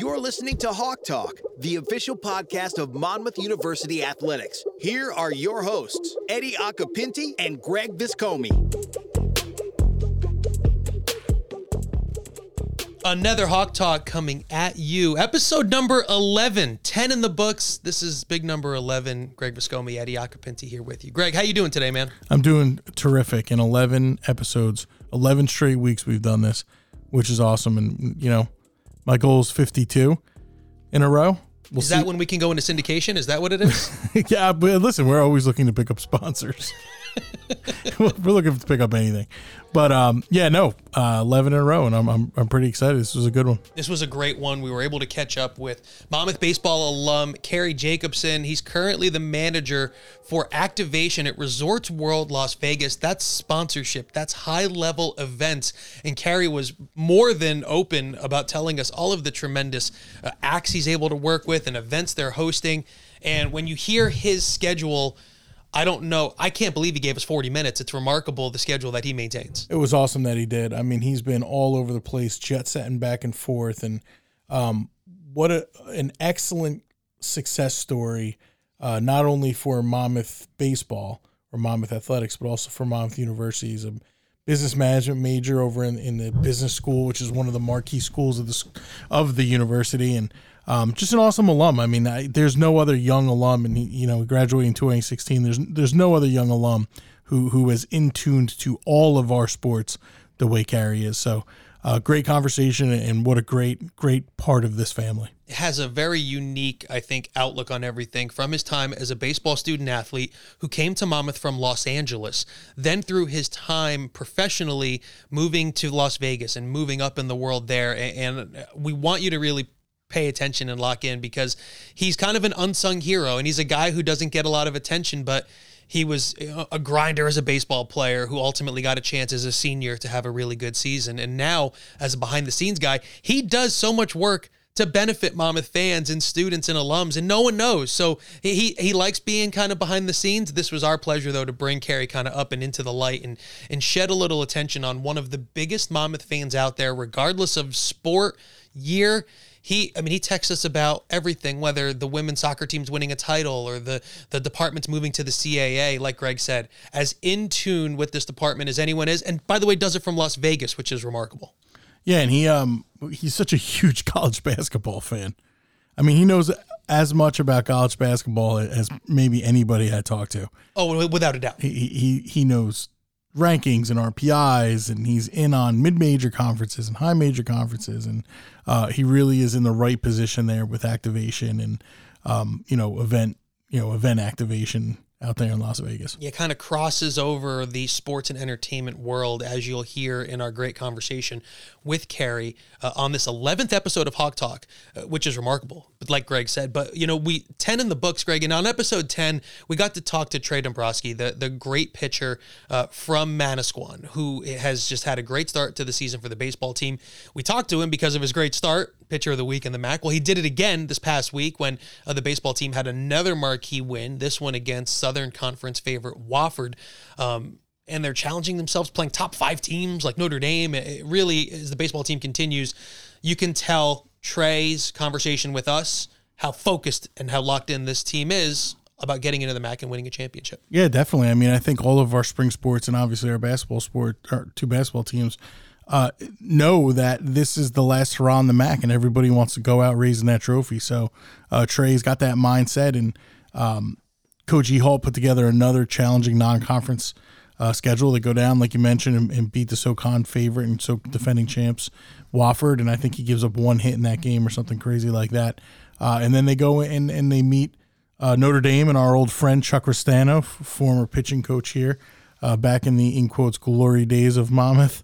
You're listening to Hawk Talk, the official podcast of Monmouth University Athletics. Here are your hosts, Eddie Acapinti and Greg Viscomi. Another Hawk Talk coming at you. Episode number 11, 10 in the books. This is big number 11. Greg Viscomi, Eddie Acapinti here with you. Greg, how you doing today, man? I'm doing terrific. In 11 episodes, 11 straight weeks we've done this, which is awesome. And, you know, my goal is 52 in a row. Is that when we can go into syndication? Is that what it is? Yeah, but listen, we're always looking to pick up sponsors. We're looking to pick up anything, but 11 in a row, and I'm pretty excited. This was a good one. This was a great one. We were able to catch up with Monmouth baseball alum Cary Jacobson. He's currently the manager for activation at Resorts World Las Vegas. That's sponsorship. That's high level events. And Cary was more than open about telling us all of the tremendous acts he's able to work with and events they're hosting. And when you hear his schedule, I don't know. I can't believe he gave us 40 minutes. It's remarkable the schedule that he maintains. It was awesome that he did. I mean, he's been all over the place, jet-setting back and forth, and what an excellent success story, not only for Monmouth baseball or Monmouth athletics, but also for Monmouth University. He's a business management major over in the business school, which is one of the marquee schools of the university, and just an awesome alum. I mean, there's no other young alum, and he graduating in 2016. There's no other young alum who is in tuned to all of our sports the way Cary is. So, great conversation, and what a great part of this family. Has a very unique, I think, outlook on everything from his time as a baseball student athlete who came to Monmouth from Los Angeles, then through his time professionally moving to Las Vegas and moving up in the world there. And we want you to really pay attention and lock in, because he's kind of an unsung hero, and he's a guy who doesn't get a lot of attention, but he was a grinder as a baseball player who ultimately got a chance as a senior to have a really good season. And now, as a behind-the-scenes guy, he does so much work to benefit Monmouth fans and students and alums, and no one knows. So he likes being kind of behind the scenes. This was our pleasure, though, to bring Cary kind of up and into the light and shed a little attention on one of the biggest Monmouth fans out there, regardless of sport, year. He texts us about everything, whether the women's soccer team's winning a title or the department's moving to the CAA, like Greg said, as in tune with this department as anyone is. And by the way, does it from Las Vegas, which is remarkable. Yeah, and he's such a huge college basketball fan. I mean, he knows as much about college basketball as maybe anybody I talk to. Oh, without a doubt. He knows rankings and RPIs, and he's in on mid-major conferences and high-major conferences, and he really is in the right position there with activation and event activation out there in Las Vegas. Yeah, kind of crosses over the sports and entertainment world, as you'll hear in our great conversation with Cary on this 11th episode of Hawk Talk, which is remarkable, like Greg said. But, we 10 in the books, Greg, and on episode 10, we got to talk to Trey Dombrowski, the great pitcher from Manasquan, who has just had a great start to the season for the baseball team. We talked to him because of his great start, pitcher of the week in the MAC. Well, he did it again this past week when the baseball team had another marquee win, this one against Southern Conference favorite Wofford, and they're challenging themselves, playing top 5 teams like Notre Dame. It really, as the baseball team continues, you can tell Trey's conversation with us how focused and how locked in this team is about getting into the MAC and winning a championship. Yeah, definitely. I mean, I think all of our spring sports and obviously our basketball sport, our two basketball teams, know that this is the last hurrah in the MAC, and everybody wants to go out raising that trophy. So Trey's got that mindset, and Coach E. Hall put together another challenging non-conference schedule. They go down, like you mentioned, and beat the SoCon favorite and so defending champs, Wofford, and I think he gives up one hit in that game or something crazy like that. And then they go in and they meet Notre Dame and our old friend Chuck Restano, former pitching coach here, back in the, in quotes, glory days of Monmouth.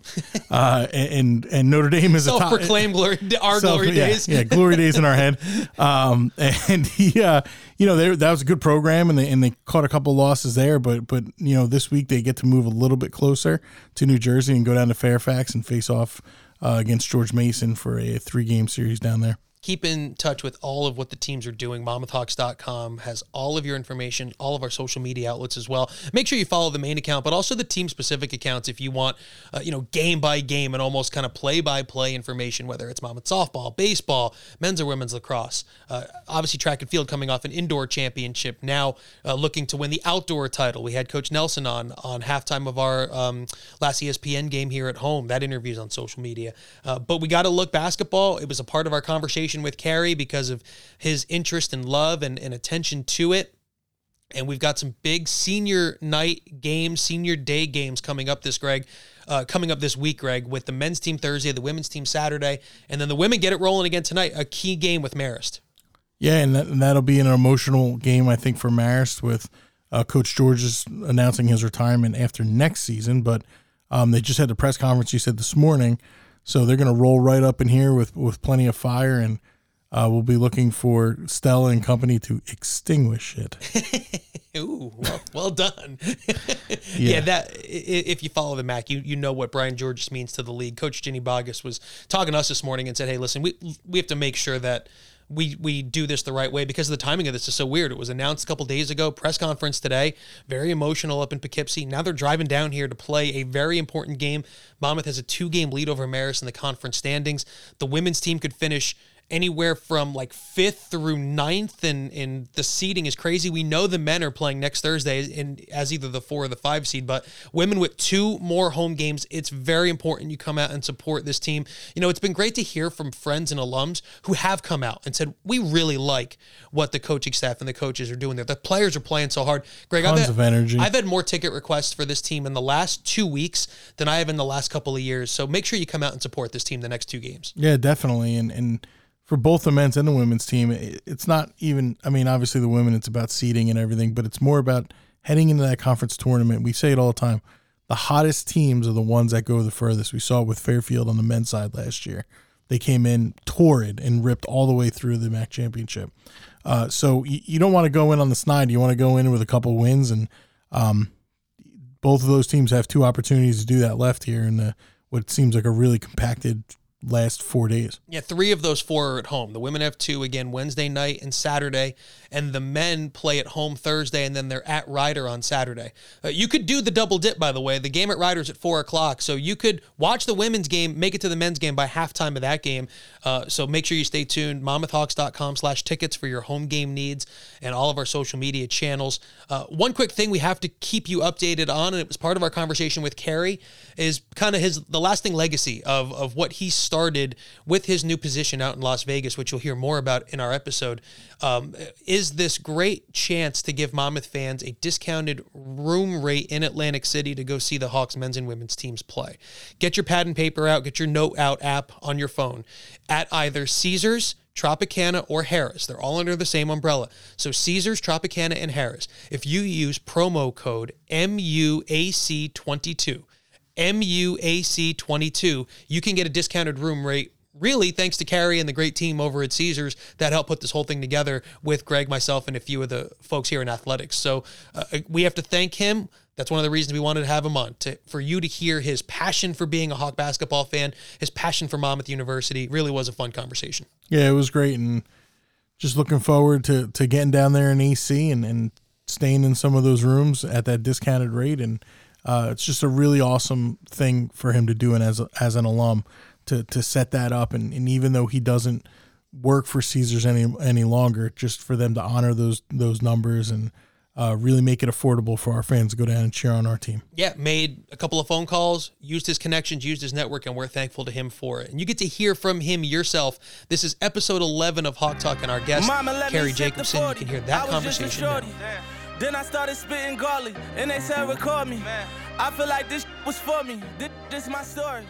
And Notre Dame is self-proclaimed glory days. Yeah, glory days in our head. And he, that was a good program, and they caught a couple losses there, but this week they get to move a little bit closer to New Jersey and go down to Fairfax and face off against George Mason for a 3-game series down there. Keep in touch with all of what the teams are doing. MonmouthHawks.com has all of your information, all of our social media outlets as well. Make sure you follow the main account, but also the team-specific accounts if you want, game by game and almost kind of play-by-play information, whether it's Monmouth softball, baseball, men's or women's lacrosse. Obviously, track and field coming off an indoor championship, now looking to win the outdoor title. We had Coach Nelson on halftime of our last ESPN game here at home. That interview's on social media. But we got to look basketball. It was a part of our conversation with Carrie because of his interest and love and attention to it. And we've got some big senior night games, senior day games coming up this week, Greg, with the men's team Thursday, the women's team Saturday, and then the women get it rolling again tonight, a key game with Marist. Yeah, and that'll be an emotional game, I think, for Marist with Coach George's announcing his retirement after next season. But they just had the press conference, you said, this morning. So they're going to roll right up in here with plenty of fire, and we'll be looking for Stella and company to extinguish it. Ooh, well done. Yeah, that if you follow the MAC, you know what Brian Georges means to the league. Coach Ginny Boggess was talking to us this morning and said, hey, listen, we have to make sure that we do this the right way because the timing of this is so weird. It was announced a couple days ago, press conference today, very emotional up in Poughkeepsie. Now they're driving down here to play a very important game. Monmouth has a 2-game lead over Marist in the conference standings. The women's team could finish anywhere from like 5th through 9th, and the seeding is crazy. We know the men are playing next Thursday as either the 4 or the 5 seed, but women with 2 more home games, it's very important you come out and support this team. You know, it's been great to hear from friends and alums who have come out and said, we really like what the coaching staff and the coaches are doing there. The players are playing so hard. Greg, tons of energy. I've had more ticket requests for this team in the last 2 weeks than I have in the last couple of years. So make sure you come out and support this team the next 2 games. Yeah, definitely. And for both the men's and the women's team, it's not even, I mean, obviously the women, it's about seeding and everything, but it's more about heading into that conference tournament. We say it all the time. The hottest teams are the ones that go the furthest. We saw it with Fairfield on the men's side last year. They came in torrid and ripped all the way through the MAC championship. So you don't want to go in on the snide. You want to go in with a couple wins, and both of those teams have 2 opportunities to do that left here in what seems like a really compacted last 4 days. Yeah, 3 of those 4 are at home. The women have 2 again Wednesday night and Saturday, and the men play at home Thursday, and then they're at Rider on Saturday. You could do the double dip, by the way. The game at Rider's at 4:00, so you could watch the women's game, make it to the men's game by halftime of that game. So make sure you stay tuned. MonmouthHawks.com/tickets for your home game needs and all of our social media channels. One quick thing we have to keep you updated on, and it was part of our conversation with Carrie, is kind of the lasting legacy of what he started with his new position out in Las Vegas, which you'll hear more about in our episode, is this great chance to give Monmouth fans a discounted room rate in Atlantic City to go see the Hawks men's and women's teams play. Get your pad and paper out, get your note out app on your phone at either Caesars, Tropicana, or Harrah's. They're all under the same umbrella. So Caesars, Tropicana, and Harrah's. If you use promo code MUAC22, MUAC22, you can get a discounted room rate, really thanks to Carrie and the great team over at Caesars that helped put this whole thing together with Greg, myself, and a few of the folks here in athletics. So we have to thank him. That's one of the reasons we wanted to have him on, for you to hear his passion for being a Hawk basketball fan, his passion for Monmouth University. It really was a fun conversation. Yeah, it was great, and just looking forward to getting down there in AC and staying in some of those rooms at that discounted rate, and it's just a really awesome thing for him to do, and as an alum to set that up. And even though he doesn't work for Caesars any longer, just for them to honor those numbers and really make it affordable for our fans to go down and cheer on our team. Yeah, made a couple of phone calls, used his connections, used his network, and we're thankful to him for it. And you get to hear from him yourself. This is episode 11 of Hawk Talk, and our guest, Cary Jacobson. You can hear that conversation now. Then I started spitting garlic, and they said record me. Man. I feel like this was for me. This is my story.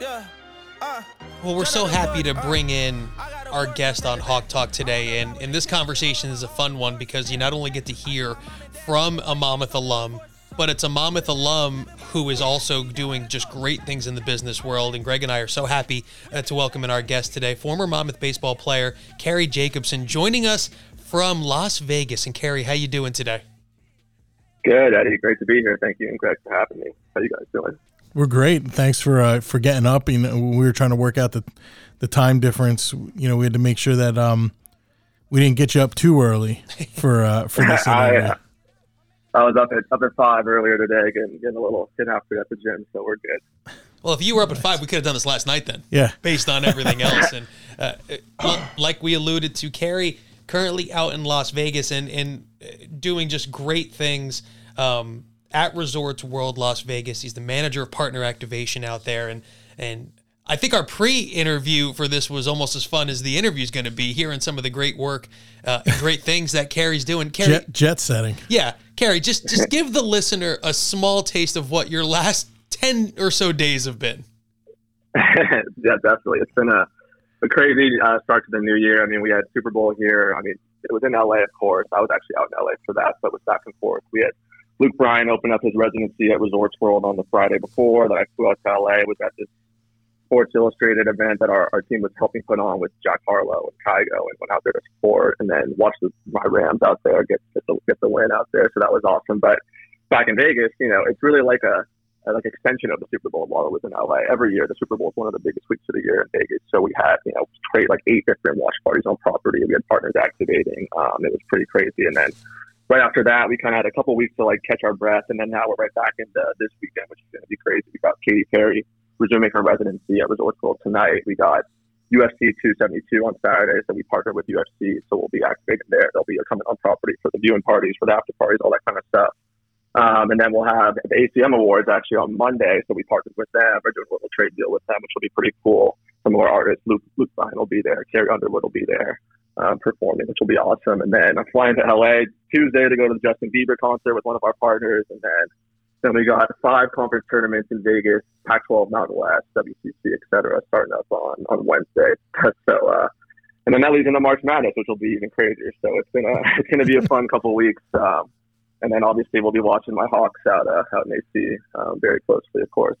Yeah. Well, we're so happy to bring in our guest on Hawk Talk today, and this conversation is a fun one because you not only get to hear from a Monmouth alum, but it's a Monmouth alum who is also doing just great things in the business world. And Greg and I are so happy to welcome in our guest today, former Monmouth baseball player Cary Jacobson, joining us from Las Vegas. And Cary, how you doing today? Good, Eddie. Great to be here. Thank you, and Greg, for having me. How you guys doing? We're great. Thanks for getting up. You know, we were trying to work out the time difference. You know, we had to make sure that we didn't get you up too early for this. I was up at 5 earlier today, getting a little kid after at the gym, so we're good. Well, if you were up at 5, we could have done this last night then. Yeah. Based on everything else, and like we alluded to, Cary currently out in Las Vegas and doing just great things at Resorts World Las Vegas. He's the manager of partner activation out there, and I think our pre-interview for this was almost as fun as the interview is going to be, hearing some of the great work, great things that Cary's doing. Cary, jet setting. Yeah. Cary, just give the listener a small taste of what your last 10 or so days have been. Yeah, definitely. It's been a crazy start to the new year. I mean, we had Super Bowl here. I mean, it was in LA, of course. I was actually out in LA for that, but it was back and forth. We had Luke Bryan open up his residency at Resorts World on the Friday before. Then I flew out to LA. Was at this Sports Illustrated event that our team was helping put on with Jack Harlow and Kygo, and went out there to support, and then watched my Rams out there get the win out there. So that was awesome. But back in Vegas, you know, it's really like a extension of the Super Bowl while it was in LA. Every year, the Super Bowl is one of the biggest weeks of the year in Vegas. So we had, you know, straight like 8 different watch parties on property. We had partners activating. It was pretty crazy. And then right after that, we kind of had a couple weeks to like catch our breath. And then now we're right back into this weekend, which is going to be crazy. We got Katy Perry resuming her residency at Resorts World tonight. We got UFC 272 on Saturday, so we partnered with UFC, so we'll be activating there. They'll be coming on property for the viewing parties, for the after parties, all that kind of stuff. And then we'll have the ACM Awards actually on Monday, so we partnered with them. We're doing a little trade deal with them, which will be pretty cool. Some of our artists, Luke Bryan will be there, Carrie Underwood will be there performing, which will be awesome. And then I'm flying to LA Tuesday to go to the Justin Bieber concert with one of our partners, and then we got 5 conference tournaments in Vegas, Pac-12, Mountain West, WCC, et cetera, starting up on Wednesday. So, and then that leads into March Madness, which will be even crazier. So it's going to be a fun couple weeks. And then obviously we'll be watching my Hawks out in AC very closely, of course.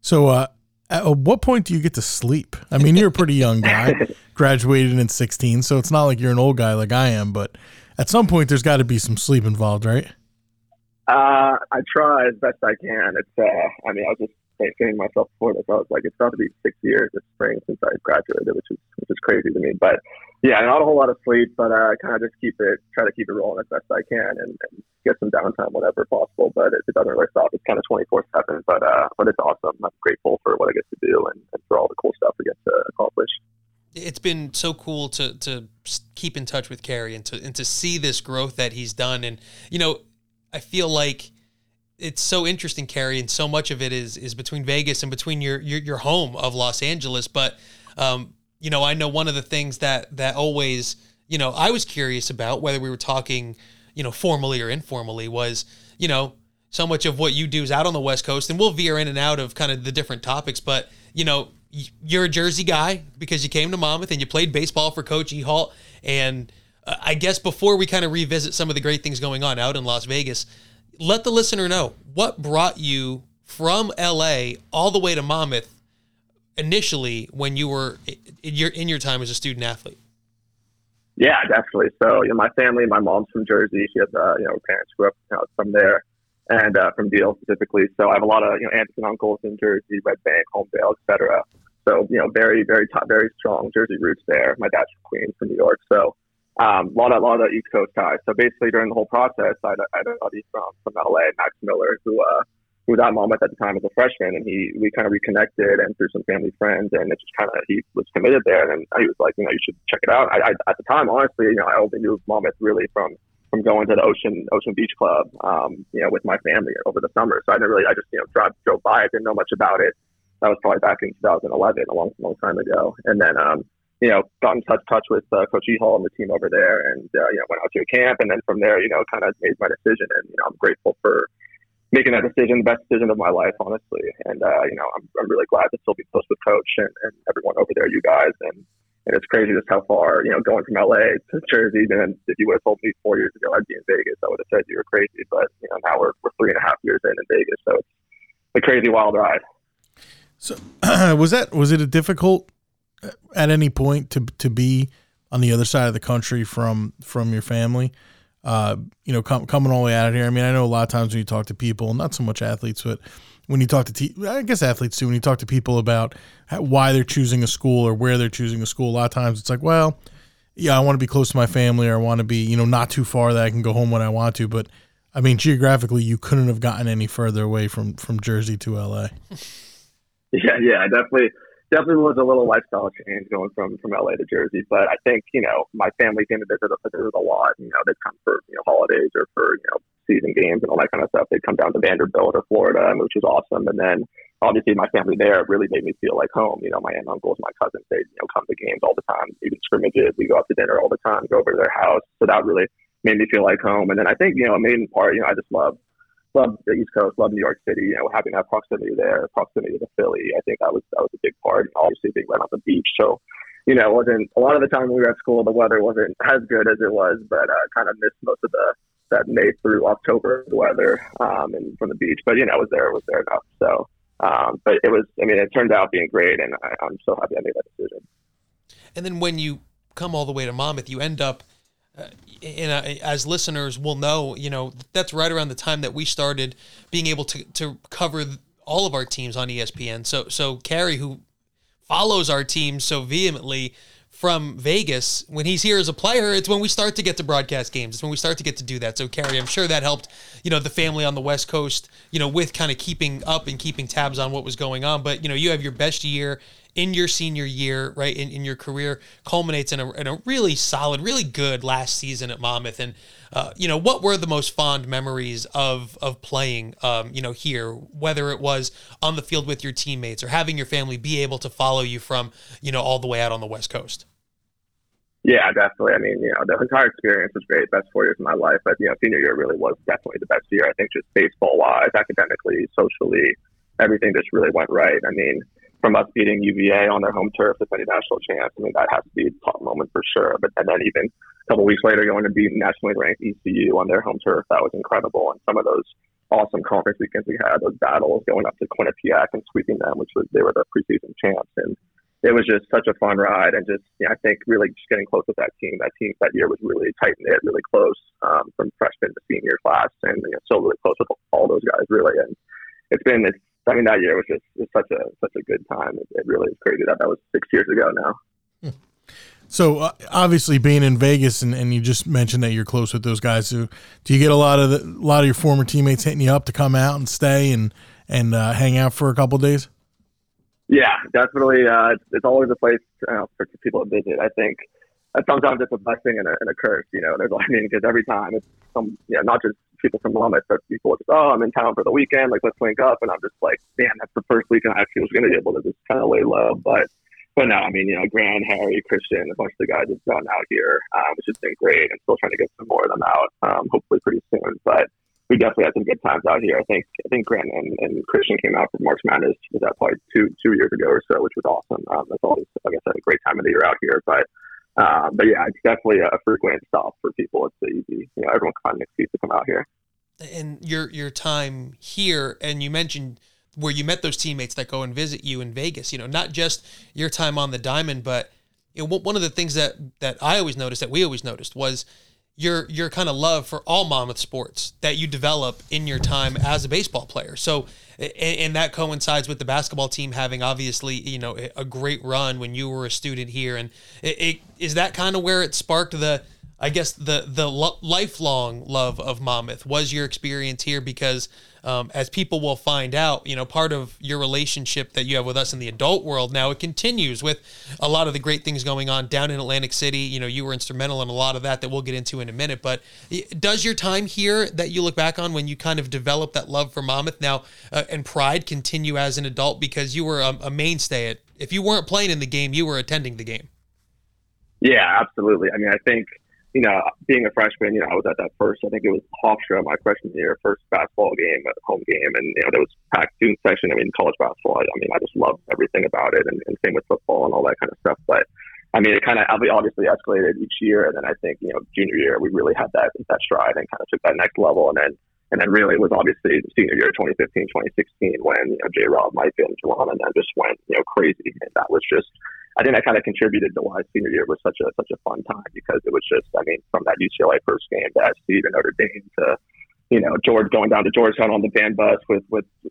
So at what point do you get to sleep? I mean, you're a pretty young guy, graduated in 2016, so it's not like you're an old guy like I am. But at some point there's got to be some sleep involved, right? I try as best I can. It's, I mean, I was just saying to myself before this, I was like, it's got to be 6 years this spring since I graduated, which is crazy to me. But yeah, not a whole lot of sleep, but I kind of just try to keep it rolling as best I can and get some downtime whenever possible. But it doesn't really stop. It's kind of 24/7, but it's awesome. I'm grateful for what I get to do and for all the cool stuff we get to accomplish. It's been so cool to keep in touch with Cary and to see this growth that he's done. And, you know, I feel like it's so interesting, Cary, and so much of it is between Vegas and between your home of Los Angeles. But, you know, I know one of the things that always, you know, I was curious about, whether we were talking, you know, formally or informally, was, you know, so much of what you do is out on the West Coast, and we'll veer in and out of kind of the different topics. But, you know, you're a Jersey guy because you came to Monmouth and you played baseball for Coach E. Hall, and I guess before we kind of revisit some of the great things going on out in Las Vegas, let the listener know what brought you from LA all the way to Monmouth initially when you were in your time as a student athlete. Yeah, definitely. So, you know, my family, my mom's from Jersey. She has, you know, her parents grew up from there and from Deal specifically. So I have a lot of, you know, aunts and uncles in Jersey, Red Bank, Homedale, et cetera. So, you know, very, very top, very strong Jersey roots there. My dad's from Queens, from New York. So, a lot of East Coast guys. So basically during the whole process, I had a buddy from LA, Max Miller, who was at Monmouth at the time as a freshman, and we kind of reconnected and through some family friends, and it just kind of, he was committed there, and he was like, you know, you should check it out. I at the time, honestly, you know, I only knew Monmouth really from going to the Ocean Beach Club, you know, with my family over the summer. So I didn't really, I just, you know, drove by. I didn't know much about it. That was probably back in 2011, a long time ago. And then, you know, got in touch with Coach E. Hall and the team over there, and you know, went out to a camp, and then from there, you know, kind of made my decision. And you know, I'm grateful for making that decision, the best decision of my life, honestly. And you know, I'm really glad to still be close with Coach and everyone over there, you guys. And it's crazy just how far, you know, going from LA to Jersey. And if you would have told me 4 years ago I'd be in Vegas, I would have said you were crazy. But you know, now we're 3.5 years in Vegas, so it's a crazy wild ride. So was it a difficult at any point to be on the other side of the country from your family, you know, coming all the way out of here? I mean, I know a lot of times when you talk to people, not so much athletes, but when you talk to, I guess athletes too, when you talk to people about why they're choosing a school or where they're choosing a school, a lot of times it's like, well, yeah, I want to be close to my family, or I want to be, you know, not too far that I can go home when I want to. But I mean, geographically, you couldn't have gotten any further away from Jersey to LA. Yeah, definitely was a little lifestyle change going from LA to Jersey. But I think, you know, my family came to visit a lot. You know, they'd come for, you know, holidays or for, you know, season games and all that kind of stuff. They'd come down to Vanderbilt or Florida, which was awesome. And then obviously my family there really made me feel like home. You know, my aunt and uncles, my cousins, they, you know, come to games all the time, even scrimmages. We go out to dinner all the time, go over to their house. So that really made me feel like home. And then I think, you know, a main part, you know, I just love the East Coast, love New York City, you know, having that proximity there, proximity to Philly. I think that was a big part, and obviously being right on the beach. So, you know, it wasn't a lot of the time when we were at school, the weather wasn't as good as it was, but kind of missed most of that May through October weather and from the beach. But, you know, it was there enough. So, but it was, I mean, it turned out being great, and I'm so happy I made that decision. And then when you come all the way to Monmouth, you end up, and as listeners will know, you know, that's right around the time that we started being able to cover all of our teams on ESPN. So Carrie, who follows our team so vehemently from Vegas, when he's here as a player, it's when we start to get to broadcast games. It's when we start to get to do that. So Carrie, I'm sure that helped, you know, the family on the West Coast, you know, with kind of keeping up and keeping tabs on what was going on. But, you know, you have your best year in your senior year, right, in your career, culminates in a really solid, really good last season at Monmouth. And, you know, what were the most fond memories of playing, you know, here, whether it was on the field with your teammates or having your family be able to follow you from, you know, all the way out on the West Coast? Yeah, definitely. I mean, you know, the entire experience was great. Best 4 years of my life. But, you know, senior year really was definitely the best year. I think just baseball-wise, academically, socially, everything just really went right. I mean, from us beating UVA on their home turf to winning national champs, I mean, that has to be a top moment for sure. But and then even a couple of weeks later, going to beat nationally ranked ECU on their home turf, that was incredible. And some of those awesome conference weekends we had, those battles going up to Quinnipiac and sweeping them, they were the preseason champs. And it was just such a fun ride. And just, you know, I think really just getting close with that team that year was really tight knit, really close from freshman to senior class. And, you know, so really close with all those guys, really. And that year was just such a good time. It really was crazy. That was 6 years ago now. So obviously, being in Vegas, and you just mentioned that you're close with those guys. So do you get a lot of your former teammates hitting you up to come out and stay and hang out for a couple of days? Yeah, definitely. It's always a place for people to visit. I think sometimes it's a blessing and a curse. You know, I mean, because every time it's not just people from Monmouth, but people are just, oh, I'm in town for the weekend, like, let's link up. And I'm just like, damn, that's the first weekend I actually was going to be able to just kind of lay low. But no, I mean, you know, Grant, Harry, Christian, a bunch of the guys have gone out here, which has been great. I'm still trying to get some more of them out, hopefully pretty soon. But we definitely had some good times out here. I think Grant and Christian came out for March Madness, was that probably two years ago or so, which was awesome. That's always, like I said, a great time of the year out here. But yeah, it's definitely a frequent stop for people. It's easy. You know, everyone kind of needs to come out here. And your time here, and you mentioned where you met those teammates that go and visit you in Vegas, you know, not just your time on the diamond, but, you know, one of the things that I always noticed, that we always noticed, was your kind of love for all Monmouth sports that you develop in your time as a baseball player. So, and that coincides with the basketball team having, obviously, you know, a great run when you were a student here. And it is that kind of where it sparked the lifelong love of Monmouth, was your experience here? Because as people will find out, you know, part of your relationship that you have with us in the adult world now, it continues with a lot of the great things going on down in Atlantic City. You know, you were instrumental in a lot of that we'll get into in a minute. But does your time here that you look back on, when you kind of develop that love for Monmouth now and pride, continue as an adult? Because you were a mainstay at, if you weren't playing in the game, you were attending the game. Yeah, absolutely. I mean, I think, you know, being a freshman, you know, I was at that first, I think it was Hofstra my freshman year, first basketball game, home game. And, you know, there was packed student section. I mean, college basketball, I mean, I just loved everything about it, and same with football and all that kind of stuff. But, I mean, it kind of obviously escalated each year. And then I think, you know, junior year, we really had that stride and kind of took that next level. And then really it was obviously the senior year, 2015, 2016, when, you know, J-Rob, Mayfield, and Juwan, and then just went, you know, crazy. And that was just, I think that kind of contributed to why senior year was such a fun time, because it was just, I mean, from that UCLA first game to SC to Notre Dame to you know, George going down to Georgetown on the band bus with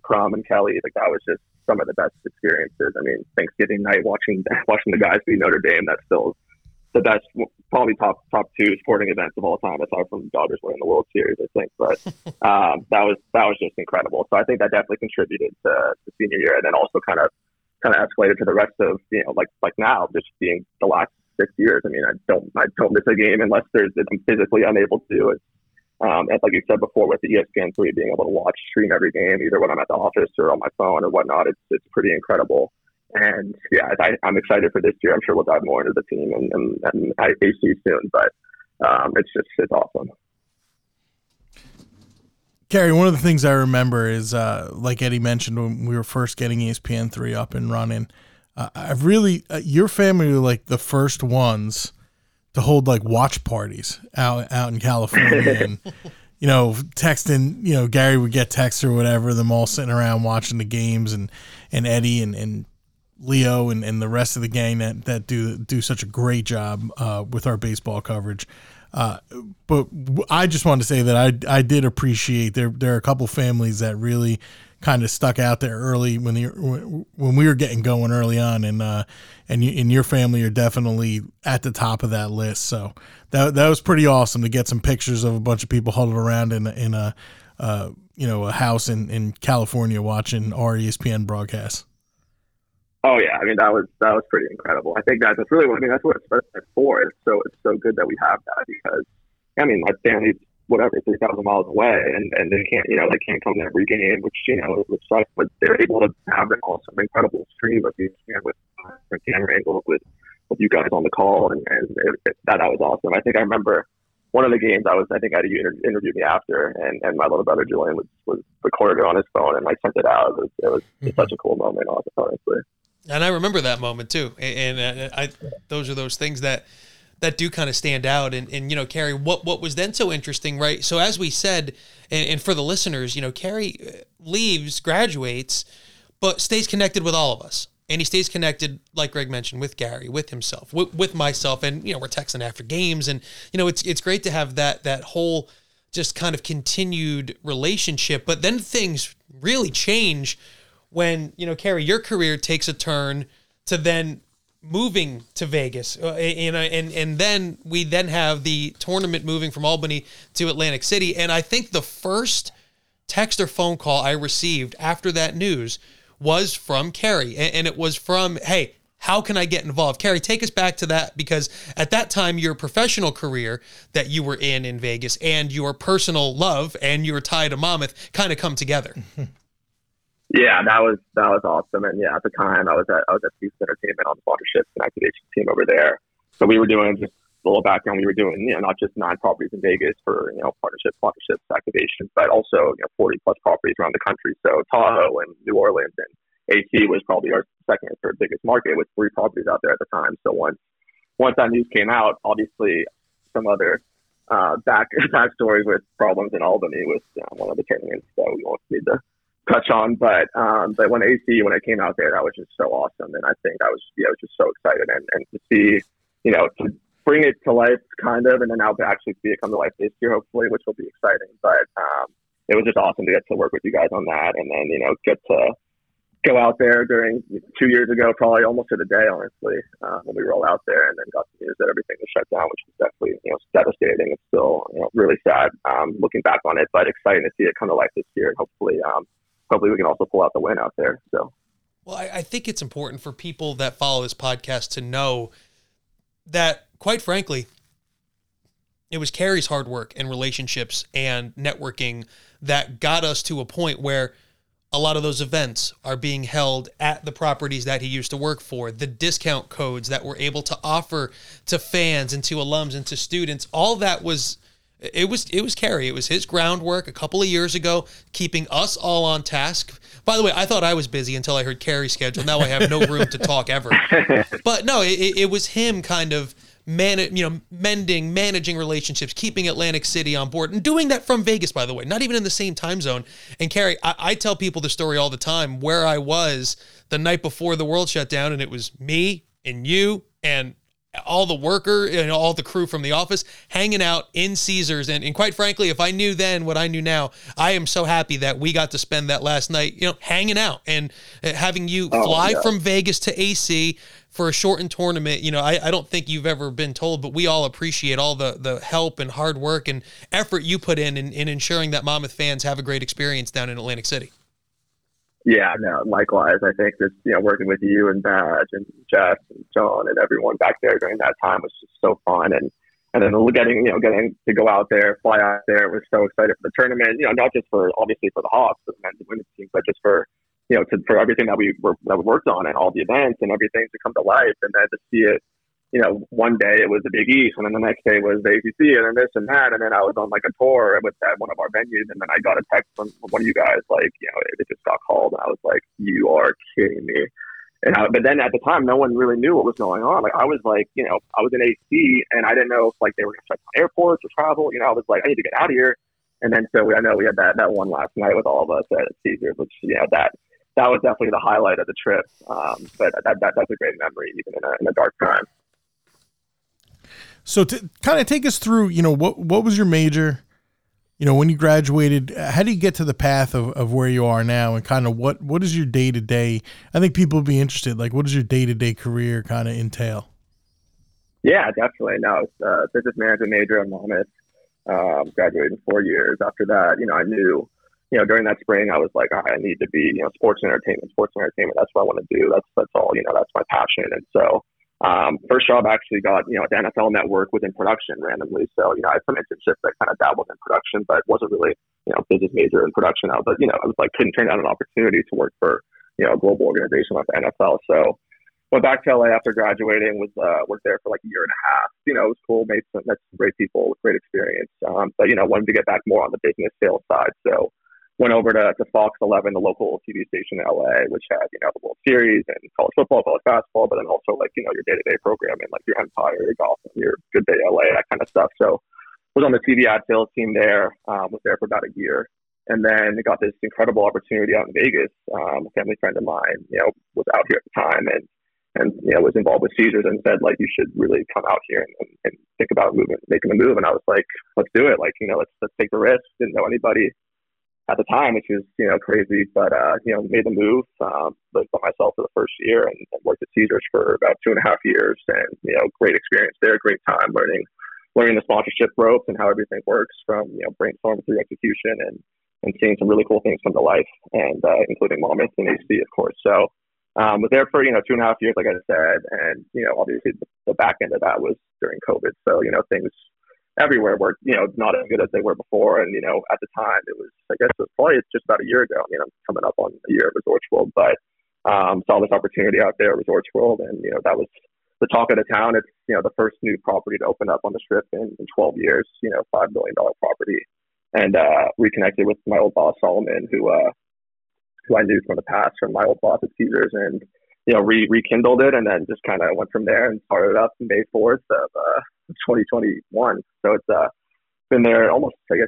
Crom and Kelly, like that was just some of the best experiences. I mean, Thanksgiving night watching the guys beat Notre Dame, that's still the best, probably top two sporting events of all time, aside from the Dodgers winning the World Series, I think. But that was just incredible. So I think that definitely contributed to the senior year, and then also kind of escalated to the rest of, you know, like now, just being the last 6 years. I mean, I don't miss a game unless I'm physically unable to do it. And like you said before, with the ESPN3 being able to stream every game, either when I'm at the office or on my phone or whatnot, it's pretty incredible. And yeah, I'm excited for this year. I'm sure we'll dive more into the team and IAC soon, but it's awesome. Cary, one of the things I remember is, like Eddie mentioned, when we were first getting ESPN3 up and running, your family were like the first ones to hold like watch parties out in California, and you know, texting, you know, Gary would get texts or whatever, them all sitting around watching the games, and Eddie and Leo and the rest of the gang that do such a great job with our baseball coverage. But I just wanted to say that I did appreciate there are a couple families that really kind of stuck out there early when we were getting going early on, and your family are definitely at the top of that list. So that was pretty awesome to get some pictures of a bunch of people huddled around in a house in California watching our ESPN broadcast. Oh yeah, I mean that was pretty incredible. I think that's really what it's for. It's so good that we have that, because I mean my family's 3,000 miles away, and they can't come to every game, which, you know, it sucks, but they're able to have an awesome, incredible stream of you with camera angles with you guys on the call, and that was awesome. I think I remember one of the games Eddie interviewed me after, and my little brother Julian was recorded it on his phone and like sent it out. It was such a cool moment, honestly. And I remember that moment too, and those are those things that do kind of stand out. And you know, Cary, what was then so interesting, right? So as we said, and for the listeners, you know, Cary leaves, graduates, but stays connected with all of us. And he stays connected, like Greg mentioned, with Gary, with himself, with myself. And, you know, we're texting after games, and, you know, it's great to have that whole just kind of continued relationship. But then things really change when, you know, Cary, your career takes a turn to then moving to Vegas, and then we then have the tournament moving from Albany to Atlantic City. And I think the first text or phone call I received after that news was from Cary, and it was from, "Hey, how can I get involved?" Cary, take us back to that, because at that time, your professional career that you were in Vegas and your personal love and your tie to Monmouth kind of come together. Yeah, that was awesome. And yeah, at the time I was at Houston Entertainment on the sponsorship and activation team over there. So we were doing, just a little background, we were doing, you know, not just 9 properties in Vegas for, you know, sponsorships, activations, but also, you know, 40 plus properties around the country. So Tahoe and New Orleans and AC was probably our second or third biggest market, with 3 properties out there at the time. So once that news came out, obviously some other back stories with problems in Albany with one of the tournaments that we won't need to touch on, but when I came out there, that was just so awesome, and I think I was just so excited, and to see, you know, to bring it to life kind of, and then now to actually see it come to life this year, hopefully, which will be exciting. But it was just awesome to get to work with you guys on that, and then, you know, get to go out there during 2 years ago, probably almost to the day, honestly, when we were all out there, and then got the news that everything was shut down, which was definitely, you know, devastating. It's still, you know, really sad looking back on it, but exciting to see it come to life this year, and hopefully we can also pull out the win out there. So, well, I think it's important for people that follow this podcast to know that, quite frankly, it was Cary's hard work and relationships and networking that got us to a point where a lot of those events are being held at the properties that he used to work for, the discount codes that we're able to offer to fans and to alums and to students. All that was... It was Cary. It was his groundwork a couple of years ago, keeping us all on task. By the way, I thought I was busy until I heard Cary's schedule. Now I have no room to talk ever. But no, it was him kind of managing relationships, keeping Atlantic City on board, and doing that from Vegas, by the way, not even in the same time zone. And Cary, I tell people the story all the time where I was the night before the world shut down, and it was me and you and all the worker and all the crew from the office hanging out in Caesars. And quite frankly, if I knew then what I knew now, I am so happy that we got to spend that last night, you know, hanging out and having you fly from Vegas to AC for a shortened tournament. You know, I don't think you've ever been told, but we all appreciate all the help and hard work and effort you put in ensuring that Monmouth fans have a great experience down in Atlantic City. Yeah, no, likewise. I think that, you know, working with you and Badge and Jeff and John and everyone back there during that time was just so fun. And then getting to go out there, fly out there, was so excited for the tournament, you know, not just for, obviously, for the Hawks and the women's team, but just for, you know, for everything that we worked on and all the events and everything to come to life. And then to see it, you know, one day it was the Big East, and then the next day was the ACC, and then this and that. And then I was on like a tour with at one of our venues, and then I got a text from one of you guys, like, you know, it just got called. And I was like, you are kidding me. But then at the time, no one really knew what was going on. Like, I was like, you know, I was in AC, and I didn't know if like they were going to shut down airports or travel. You know, I was like, I need to get out of here. And then so I know we had that one last night with all of us at Caesars, which, you know, that was definitely the highlight of the trip. But that's a great memory, even in a dark time. So to kind of take us through, you know, what was your major, you know, when you graduated, how do you get to the path of where you are now, and kind of what is your day-to-day? I think people would be interested, like, what does your day-to-day career kind of entail? Yeah, definitely. No, it's business management major at Monmouth. Graduated in 4 years. After that, you know, I knew, you know, during that spring, I was like, I need to be, you know, sports and entertainment. That's what I want to do. That's all, you know, that's my passion. And so, first job I actually got, you know, at the NFL Network within production randomly. So, you know, I had some internships that kind of dabbled in production, but wasn't really, you know, business major in production. But, you know, I was like, couldn't turn down an opportunity to work for, you know, a global organization like the NFL. So went back to LA after graduating, worked there for like a year and a half. You know, it was cool. Met some great people with great experience. But, you know, wanted to get back more on the business sales side. So went over to Fox 11, the local TV station in LA, which had, you know, the World Series and college football, college basketball, but then also like, you know, your day-to-day programming, like your Empire, your golf, your Good Day LA, that kind of stuff. So was on the TV ad sales team there, was there for about a year. And then got this incredible opportunity out in Vegas. A family friend of mine, you know, was out here at the time and you know, was involved with Caesars and said, like, you should really come out here and think about making a move. And I was like, let's do it. Like, you know, let's take the risk. Didn't know anybody at the time, which was, you know, crazy, but, you know, made the move, lived by myself for the first year and worked at Caesars for about 2.5 years, and, you know, great experience there, great time learning the sponsorship ropes and how everything works from, you know, brainstorming through execution and seeing some really cool things come to life, and, including Monmouth and AC, of course. So, was there for, you know, 2.5 years, like I said, and, you know, obviously the back end of that was during COVID. So, you know, things everywhere were, you know, not as good as they were before. And, you know, at the time it was, I guess it was probably just about a year ago. I mean, I'm coming up on a year at Resorts World, but saw this opportunity out there at Resorts World. And, you know, that was the talk of the town. It's, you know, the first new property to open up on the Strip in 12 years, you know, $5 billion property. And reconnected with my old boss, Solomon, who I knew from the past, from my old boss at Caesars, and, you know, rekindled it, and then just kind of went from there and started up May 4th of 2021. So it's been there almost 10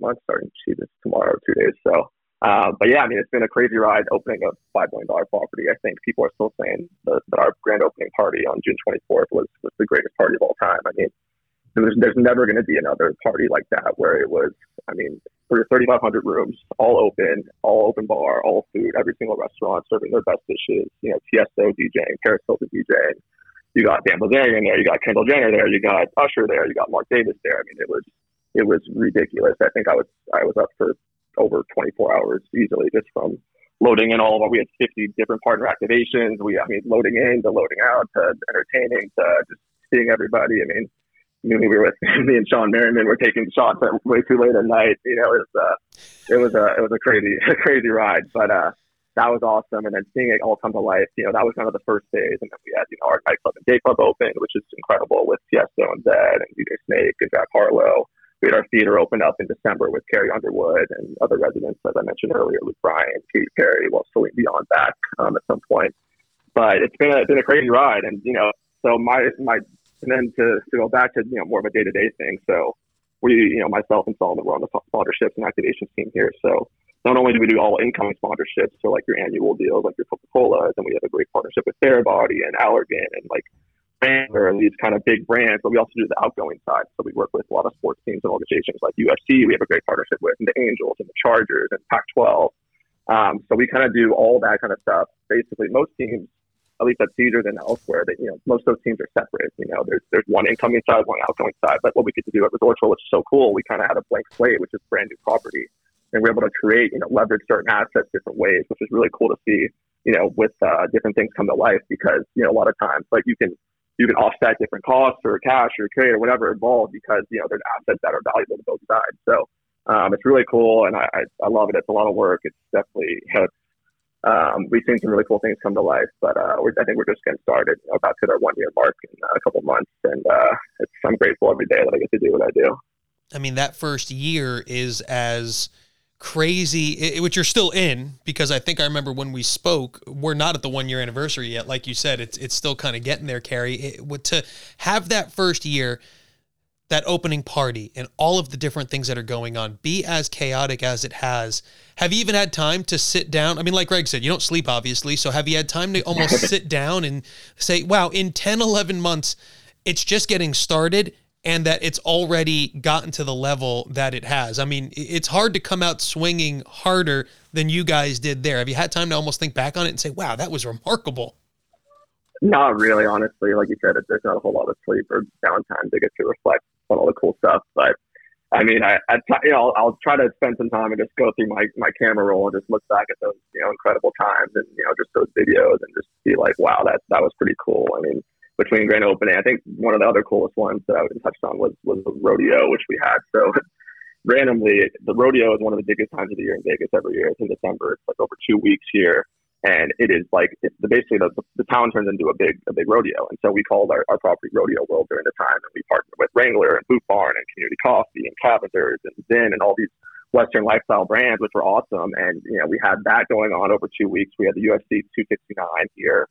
months, starting to see this tomorrow, 2 days. So, but yeah, I mean, it's been a crazy ride opening a $5 million property. I think people are still saying that our grand opening party on June 24th was the greatest party of all time. I mean, there's never going to be another party like that, where it was, I mean, 3,500 rooms, all open bar, all food, every single restaurant serving their best dishes, you know, Tiesto DJing, Paris Hilton DJing. You got Dan Bilzerian there, you got Kendall Jenner there, you got Usher there, you got Mark Davis there. I mean, it was ridiculous. I think I was up for over 24 hours easily, just from loading in all of our, we had 50 different partner activations. Loading in to loading out to entertaining to just seeing everybody. I mean, we were with me and Sean Merriman. We're taking shots at way too late at night. You know, it was a crazy ride, but that was awesome. And then seeing it all come to life, you know, that was kind of the first phase. And then we had, you know, our nightclub and day club open, which is incredible, with Tiesto and Zed and DJ Snake and Jack Harlow. We had our theater opened up in December with Carrie Underwood and other residents, as I mentioned earlier, Luke Bryan, Katy Perry, while Celine Dion back at some point. But it's been a crazy ride, and you know, so my. And then to go back to, you know, more of a day-to-day thing. So we, you know, myself and Solomon were on the sponsorships and activations team here. So not only do we do all incoming sponsorships, so like your annual deals, like your Coca-Colas, and we have a great partnership with Therabody and Allergan and like brands or these kind of big brands, but we also do the outgoing side. So we work with a lot of sports teams and organizations like UFC. We have a great partnership with and the Angels and the Chargers and Pac-12. So we kind of do all that kind of stuff. Basically, most teams, at least at Caesars and elsewhere, that, you know, most of those teams are separate. You know, there's one incoming side, one outgoing side. But what we get to do at Resorts World, which is so cool, we kind of had a blank slate, which is brand new property, and we're able to create, you know, leverage certain assets different ways, which is really cool to see. You know, with different things come to life, because, you know, a lot of times, like, you can offset different costs or cash or trade or whatever involved, because, you know, there's assets that are valuable to both sides. So it's really cool, and I love it. It's a lot of work. It's definitely helped. We've seen some really cool things come to life, but I think we're just getting started. You know, about to their 1 year mark in a couple months, and I'm grateful every day that I get to do what I do. I mean, that first year is as crazy, which you're still in, because I think I remember when we spoke, we're not at the 1 year anniversary yet. Like you said, it's still kind of getting there, Carrie. To have that first year, that opening party and all of the different things that are going on, be as chaotic as it has. Have you even had time to sit down? I mean, like Greg said, you don't sleep, obviously. So have you had time to almost sit down and say, wow, in 10, 11 months, it's just getting started, and that it's already gotten to the level that it has? I mean, it's hard to come out swinging harder than you guys did there. Have you had time to almost think back on it and say, wow, that was remarkable? Not really, honestly. Like you said, there's not a whole lot of sleep or downtime to get to reflect on all the cool stuff. But, I mean, I'll try to spend some time and just go through my camera roll and just look back at those, you know, incredible times and, you know, just those videos and just be like, wow, that was pretty cool. I mean, between grand opening, I think one of the other coolest ones that I would have touched on was the rodeo, which we had. So randomly, the rodeo is one of the biggest times of the year in Vegas every year. It's in December. It's like over 2 weeks here. And it is like, basically the town turns into a big rodeo. And so we called our property Rodeo World during the time. And we partnered with Wrangler and Boot Barn and Community Coffee and Cavender's and Zinn and all these Western lifestyle brands, which were awesome. And, you know, we had that going on over 2 weeks. We had the UFC 269 here,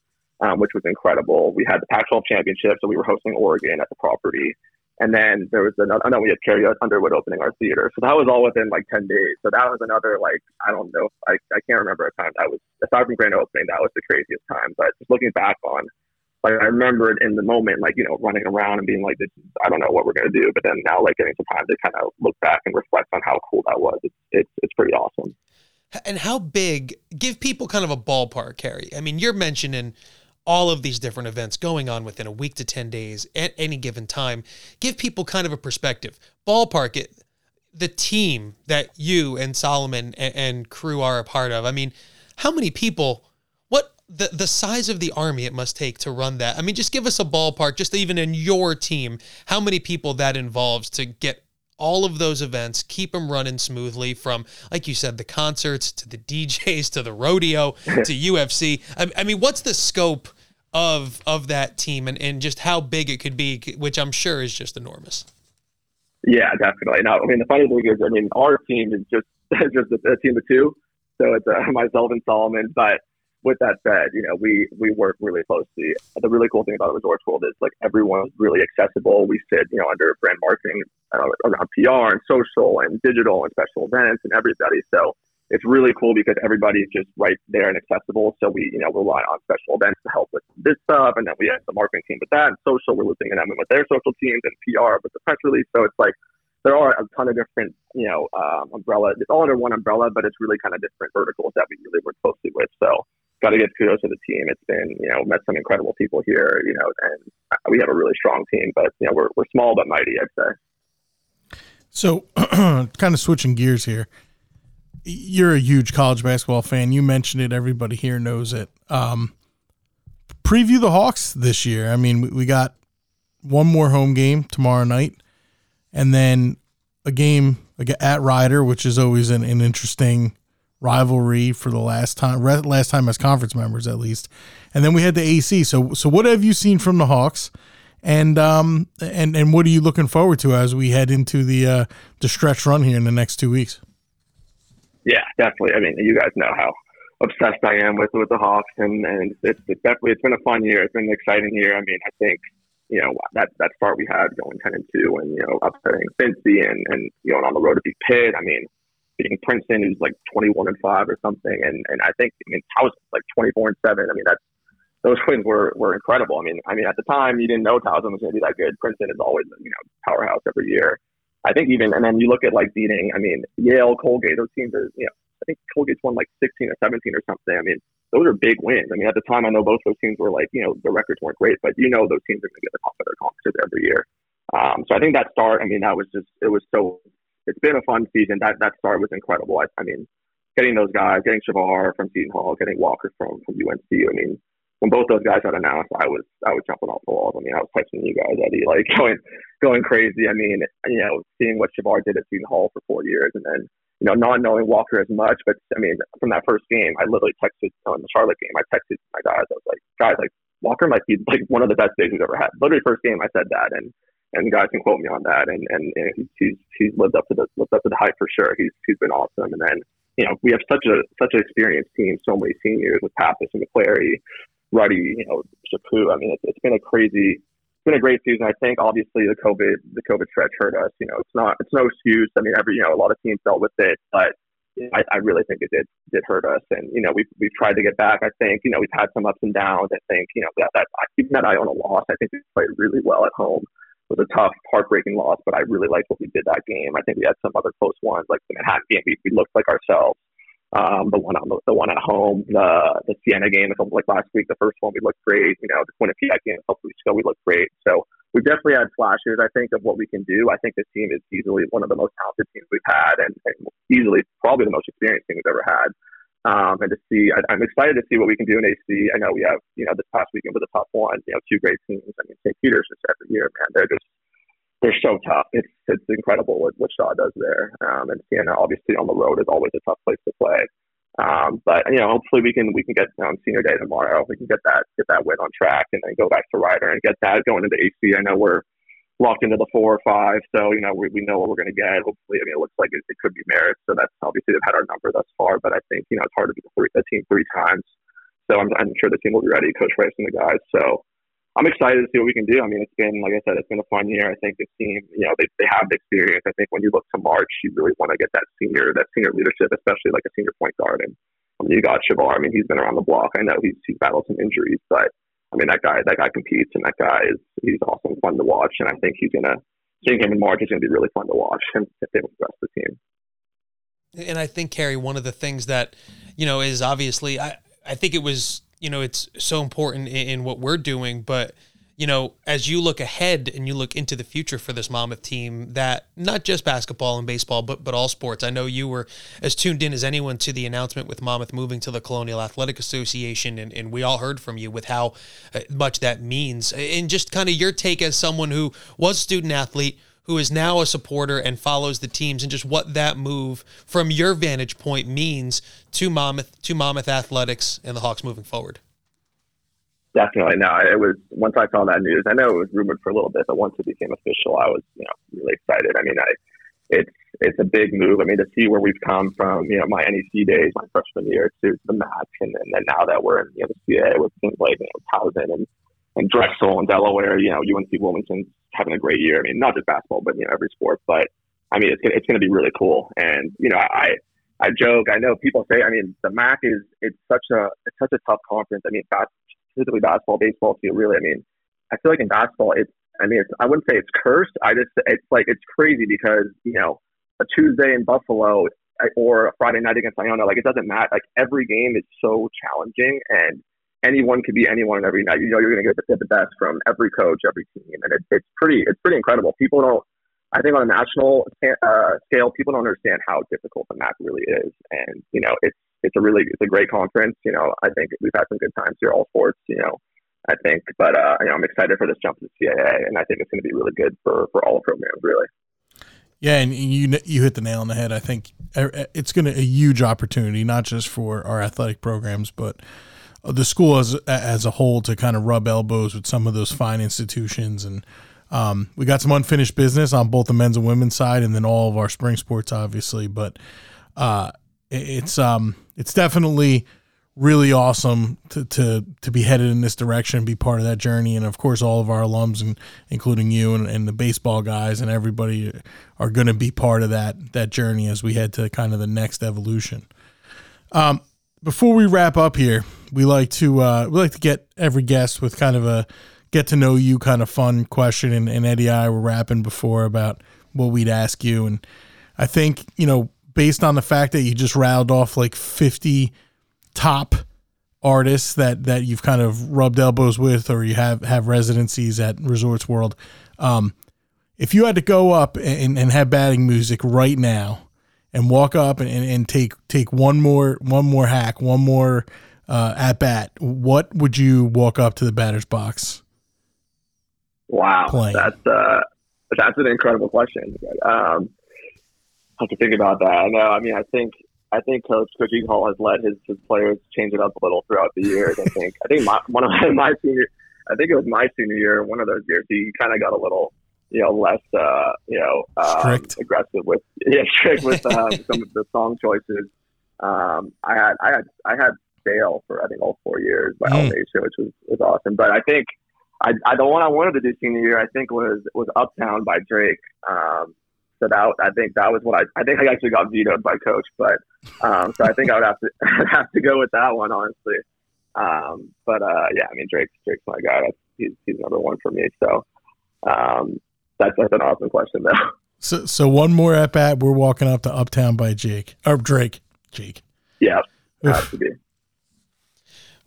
which was incredible. We had the Pac-12 championship, so we were hosting Oregon at the property. And then there was we had Carrie Underwood opening our theater. So that was all within like 10 days. So that was another, like, I don't know, I can't remember a time that was, aside from grand opening, that was the craziest time. But just looking back on, like, I remember it in the moment, like, you know, running around and being like, this is, I don't know what we're going to do. But then now, like, getting some time to kind of look back and reflect on how cool that was, it's pretty awesome. And how big, give people kind of a ballpark, Carrie. I mean, you're mentioning all of these different events going on within a week to 10 days at any given time. Give people kind of a perspective. Ballpark it, the team that you and Solomon and crew are a part of. I mean, how many people, what the size of the army it must take to run that? I mean, just give us a ballpark, just even in your team, how many people that involves to get all of those events, keep them running smoothly, from, like you said, the concerts to the DJs to the rodeo to UFC. I mean, what's the scope of that team and just how big it could be, which I'm sure is just enormous? Yeah, definitely. No, I mean, the funny thing is, I mean, our team is just a team of two. So it's myself and Solomon. But with that said, you know, we work really closely. The really cool thing about Resorts World is, like, everyone's really accessible. We sit, you know, under brand marketing around PR and social and digital and special events and everybody. So it's really cool because everybody's just right there and accessible. So we, you know, rely on special events to help with this stuff. And then we have the marketing team with that and social. We're looking at them with their social teams and PR with the press release. So it's like, there are a ton of different, you know, umbrella. It's all under one umbrella, but it's really kind of different verticals that we really work closely with. So got to give kudos to the team. It's been, you know, met some incredible people here, you know, and we have a really strong team, but, you know, we're small but mighty, I'd say. So kind of switching gears here. You're a huge college basketball fan. You mentioned it. Everybody here knows it. Preview the Hawks this year. I mean, we got one more home game tomorrow night and then a game at Rider, which is always an interesting rivalry for the last time as conference members, at least. And then we had the AC. So what have you seen from the Hawks, and what are you looking forward to as we head into the stretch run here in the next 2 weeks? Yeah, definitely. I mean, you guys know how obsessed I am with the Hawks, and it's definitely, it's been a fun year. It's been an exciting year. I mean, I think, you know, that start we had going 10-2 and, you know, upsetting Cincy and you know, on the road to beat Pitt. I mean, beating Princeton, who's like 21-5 or something, and I think, I mean, Towson's like 24-7. I mean, that's those wins were incredible. I mean, at the time, you didn't know Towson was going to be that good. Princeton is always, powerhouse every year. I think even, and then you look at beating, Yale, Colgate, those teams are, I think Colgate's won 16 or 17 or something. Those are big wins. At the time, I know both those teams were the records weren't great, but those teams are going to get the top of their conferences every year. So I think that start, that was just, it's been a fun season. That start was incredible. I mean, getting those guys, getting Shavar from Seton Hall, getting Walker from UNC. When both those guys got announced, I was jumping off the walls. I was texting you guys, Eddie, going crazy. Seeing what Shavar did at Seton Hall for 4 years, and then not knowing Walker as much, but from that first game, I literally texted in the Charlotte game. I texted my guys. I was like, guys, Walker might be one of the best days we've ever had. Literally, first game, I said that, and guys can quote me on that. And he's lived up to the hype for sure. He's been awesome. And then we have such an experienced team. So many seniors with Pappas and McClary, Ruddy, Chapu. It's been a crazy. It's been a great season. I think obviously the COVID stretch hurt us. It's no excuse. Every a lot of teams dealt with it, but I really think it did hurt us. And we've tried to get back. I think we've had some ups and downs. I think that keeping that eye on a loss. I think we played really well at home. It was a tough, heartbreaking loss, but I really liked what we did that game. I think we had some other close ones, like the Manhattan game. We looked like ourselves. The one at home, the Siena game, last week, the first one, we looked great. The Quinnipiac game, a couple weeks ago, we looked great. So we've definitely had flashes, I think, of what we can do. I think this team is easily one of the most talented teams we've had, and easily probably the most experienced team we've ever had. And I'm excited to see what we can do in AC. I know we have, this past weekend was a tough one. Two great teams. St. Peter's just every year, man. They're so tough. It's incredible what Shaw does there. And Siena, obviously, on the road is always a tough place to play. But hopefully we can get senior day tomorrow. We can get that win on track and then go back to Rider and get that going into AC. I know we're locked into the 4 or 5, so we know what we're going to get. Hopefully, it looks like it could be Marist. So that's obviously they've had our number thus far. But I think it's hard to beat the team 3 times. So I'm sure the team will be ready, Coach Rice and the guys. So. I'm excited to see what we can do. It's been, like I said, it's been a fun year. I think this team, they have the experience. I think when you look to March, you really want to get that senior leadership, especially a senior point guard. And you got Shavar. He's been around the block. I know he's battled some injuries, but that guy competes, and that guy he's awesome, fun to watch. And I think seeing him in March is going to be really fun to watch if they progress the team. And I think, Carrie, one of the things that is obviously, I think it was. It's so important in what we're doing, but, as you look ahead and you look into the future for this Monmouth team, that not just basketball and baseball, but all sports. I know you were as tuned in as anyone to the announcement with Monmouth moving to the Colonial Athletic Association, and we all heard from you with how much that means. And just kind of your take as someone who was a student-athlete, who is now a supporter and follows the teams, and just what that move from your vantage point means to Monmouth athletics and the Hawks moving forward. Definitely. No, it was, once I saw that news, I know it was rumored for a little bit, but once it became official, I was, really excited. It's a big move. To see where we've come from, my NEC days, my freshman year, to the MAC, and then now that we're in the CAA with things like, Towson and Drexel and Delaware, UNC Wilmington's having a great year. Not just basketball, but every sport. But it's going to be really cool. And I joke. I know people say. The MAC is it's such a tough conference. Specifically basketball, baseball too. Really, I feel like in basketball, it's. I wouldn't say it's cursed. It's crazy because a Tuesday in Buffalo or a Friday night against Iona, it doesn't matter. Every game is so challenging and. Anyone could be anyone every night. You're going to get the best from every coach, every team, and it's pretty incredible. People don't. I think on a national scale, people don't understand how difficult the MAC really is. And it's a great conference. I think we've had some good times here, all sports. I think, but I'm excited for this jump to the CAA, and I think it's going to be really good for all programs, really. Yeah, and you hit the nail on the head. I think it's going to be a huge opportunity, not just for our athletic programs, but the school as a whole to kind of rub elbows with some of those fine institutions. And we got some unfinished business on both the men's and women's side, and then all of our spring sports, obviously. But it's definitely really awesome to be headed in this direction, be part of that journey. And, of course, all of our alums, and including you and the baseball guys and everybody, are going to be part of that journey as we head to kind of the next evolution. Before we wrap up here, We like to get every guest with kind of a get to know you kind of fun question. And Eddie and I were rapping before about what we'd ask you. And I think, you know, based on the fact that you just rattled off like 50 top artists that you've kind of rubbed elbows with, or you have residencies at Resorts World. If you had to go up and have batting music right now and walk up and take one more hack, one more at bat, what would you walk up to the batter's box? Wow. Playing? That's an incredible question. I have to think about that. I know. I mean, I think Coach E. Hall has let his players change it up a little throughout the years. I think it was my senior year, one of those years, he kind of got a little, you know, less, strict, aggressive with, strict with some of the song choices. I had Deal for I think all 4 years by All Nation, which was awesome. But I think the one I wanted to do senior year, I think was Uptown by Drake. So that, I think that was what I think I actually got vetoed by Coach, but so I think I would have to go with that one, honestly. Yeah, I mean, Drake's my guy. He's number one for me. So that's an awesome question, though. So one more at bat, we're walking up to Uptown by Drake. Yeah, has to be.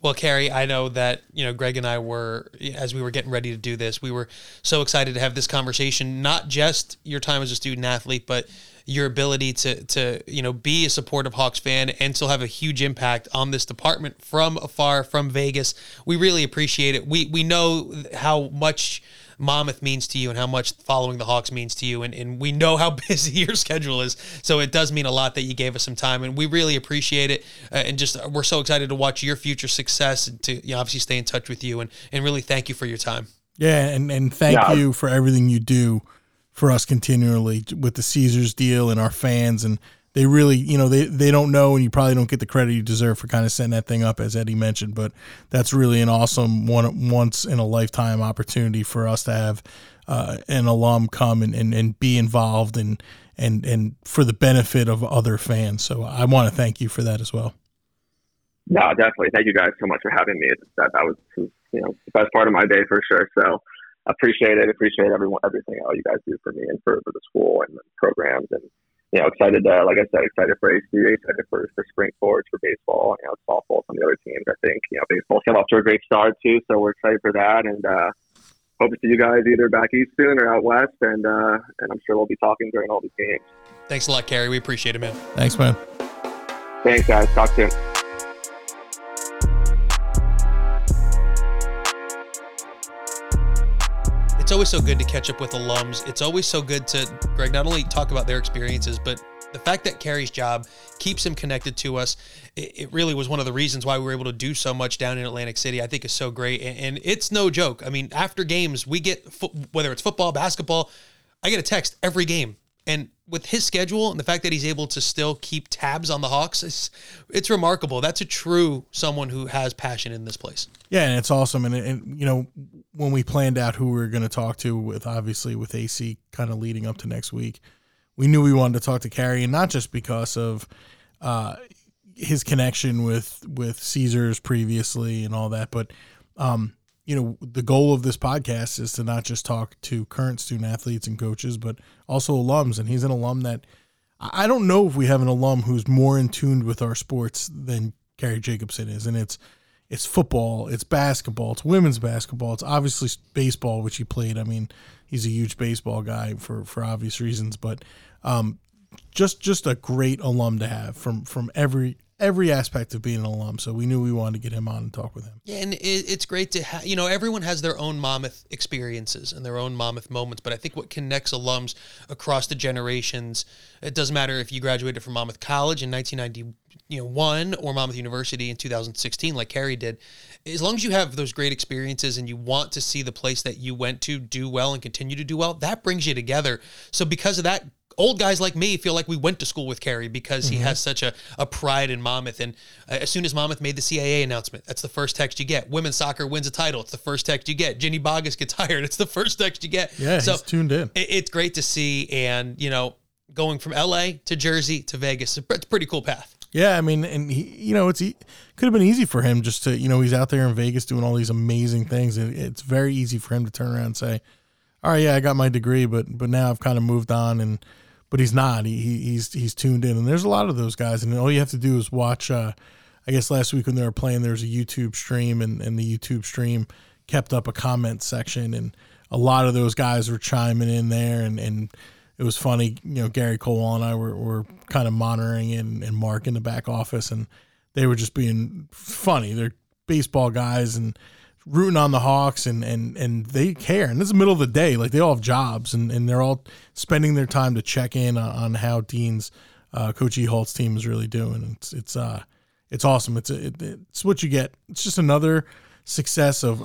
Well, Cary, I know that, you know, Greg and I were, as we were getting ready to do this, we were so excited to have this conversation, not just your time as a student athlete, but your ability to you know, be a supportive Hawks fan and still have a huge impact on this department from afar, from Vegas. We really appreciate it. We know how much Monmouth means to you and how much following the Hawks means to you. And we know how busy your schedule is. So it does mean a lot that you gave us some time, and we really appreciate it. And just, we're so excited to watch your future success and to, you know, obviously stay in touch with you and really thank you for your time. Yeah. And thank you for everything you do for us continually with the Caesars deal and our fans. And they really, you know, they don't know, and you probably don't get the credit you deserve for kind of setting that thing up, as Eddie mentioned. But that's really an awesome once-in-a-lifetime opportunity for us to have an alum come and be involved and for the benefit of other fans. So I want to thank you for that as well. No, definitely. Thank you guys so much for having me. That was, you know, the best part of my day for sure. So appreciate it. Appreciate everything all you guys do for me and for the school and the programs and, you know, excited, like I said, excited for HCU, excited for spring forwards, for baseball, you know, softball, some of the other teams. I think, you know, baseball came off to a great start, too, so we're excited for that, and hope to see you guys either back east soon or out west, and I'm sure we'll be talking during all these games. Thanks a lot, Cary. We appreciate it, man. Thanks, man. Thanks, guys. Talk soon. It's always so good to catch up with alums. It's always so good to, Greg, not only talk about their experiences, but the fact that Cary's job keeps him connected to us. It really was one of the reasons why we were able to do so much down in Atlantic City, I think, is so great. And it's no joke. I mean, after games, we get, whether it's football, basketball, I get a text every game. And with his schedule and the fact that he's able to still keep tabs on the Hawks, it's remarkable. That's a true someone who has passion in this place. Yeah, and it's awesome. And you know, when we planned out who we were going to talk to with AC kind of leading up to next week, we knew we wanted to talk to Cary, and not just because of his connection with Caesars previously and all that, but you know, the goal of this podcast is to not just talk to current student athletes and coaches, but also alums. And he's an alum that I don't know if we have an alum who's more in tune with our sports than Cary Jacobson is. And it's football, it's basketball, it's women's basketball. It's obviously baseball, which he played. I mean, he's a huge baseball guy for obvious reasons, but just a great alum to have from every aspect of being an alum. So we knew we wanted to get him on and talk with him. Yeah, and it's great to have, you know, everyone has their own Monmouth experiences and their own Monmouth moments, but I think what connects alums across the generations, it doesn't matter if you graduated from Monmouth College in 1991 or Monmouth University in 2016 like Cary did, as long as you have those great experiences and you want to see the place that you went to do well and continue to do well, that brings you together. So because of that, old guys like me feel like we went to school with Cary because he has such a pride in Monmouth. And as soon as Monmouth made the CAA announcement, that's the first text you get. Women's soccer wins a title. It's the first text you get. Ginny Boggess gets hired. It's the first text you get. Yeah, so he's tuned in. It's great to see. And, you know, going from LA to Jersey to Vegas, it's a pretty cool path. Yeah, I mean, and he, you know, it could have been easy for him just to, you know, he's out there in Vegas doing all these amazing things. It's very easy for him to turn around and say, all right, yeah, I got my degree, but now I've kind of moved on. And but he's not. He's tuned in. And there's a lot of those guys. And all you have to do is watch. I guess last week when they were playing, there was a YouTube stream, and the YouTube stream kept up a comment section, and a lot of those guys were chiming in there, and it was funny. You know, Gary Cole and I were kind of monitoring it, and Mark in the back office, and they were just being funny. They're baseball guys and rooting on the Hawks, and they care. And this is the middle of the day. Like, they all have jobs, and they're all spending their time to check in on how Dean's, Coach E. Hall's team is really doing. It's awesome. It's what you get. It's just another success of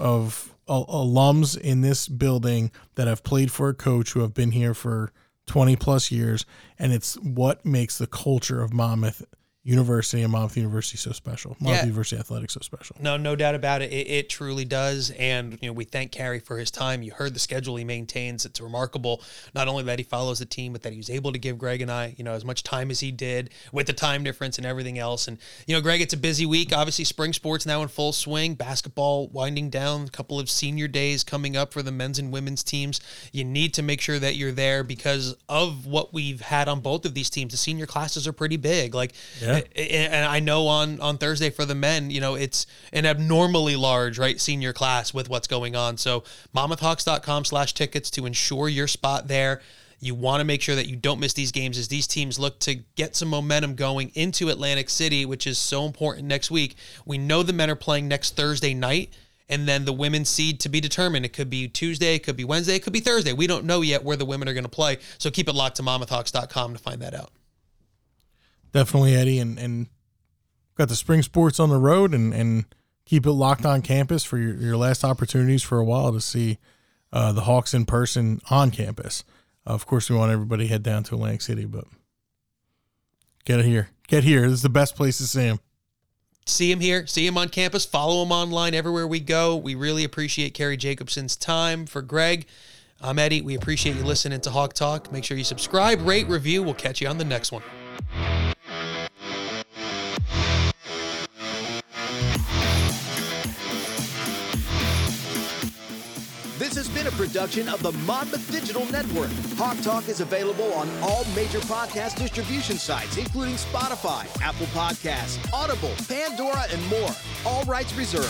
alums in this building that have played for a coach who have been here for 20 plus years. And it's what makes the culture of Monmouth University and Monmouth University so special. Monmouth University Athletics so special. No doubt about it. It truly does. And, you know, we thank Cary for his time. You heard the schedule he maintains. It's remarkable, not only that he follows the team, but that he was able to give Greg and I, you know, as much time as he did with the time difference and everything else. And, you know, Greg, it's a busy week. Obviously, spring sports now in full swing, basketball winding down, a couple of senior days coming up for the men's and women's teams. You need to make sure that you're there because of what we've had on both of these teams. The senior classes are pretty big. Like, yeah. And I know on Thursday for the men, you know, it's an abnormally large, right, senior class with what's going on. So MonmouthHawks.com/tickets to ensure your spot there. You want to make sure that you don't miss these games as these teams look to get some momentum going into Atlantic City, which is so important next week. We know the men are playing next Thursday night, and then the women's seed to be determined. It could be Tuesday, it could be Wednesday, it could be Thursday. We don't know yet where the women are going to play. So keep it locked to MonmouthHawks.com to find that out. Definitely, Eddie, and got the spring sports on the road, and keep it locked on campus for your last opportunities for a while to see the Hawks in person on campus. Of course, we want everybody to head down to Atlantic City, but get here. Get here. This is the best place to see them. See him here, see him on campus, follow him online everywhere we go. We really appreciate Cary Jacobson's time. For Greg, I'm Eddie. We appreciate you listening to Hawk Talk. Make sure you subscribe, rate, review. We'll catch you on the next one. This has been a production of the Monmouth Digital Network. Hawk Talk is available on all major podcast distribution sites, including Spotify, Apple Podcasts, Audible, Pandora, and more. All rights reserved.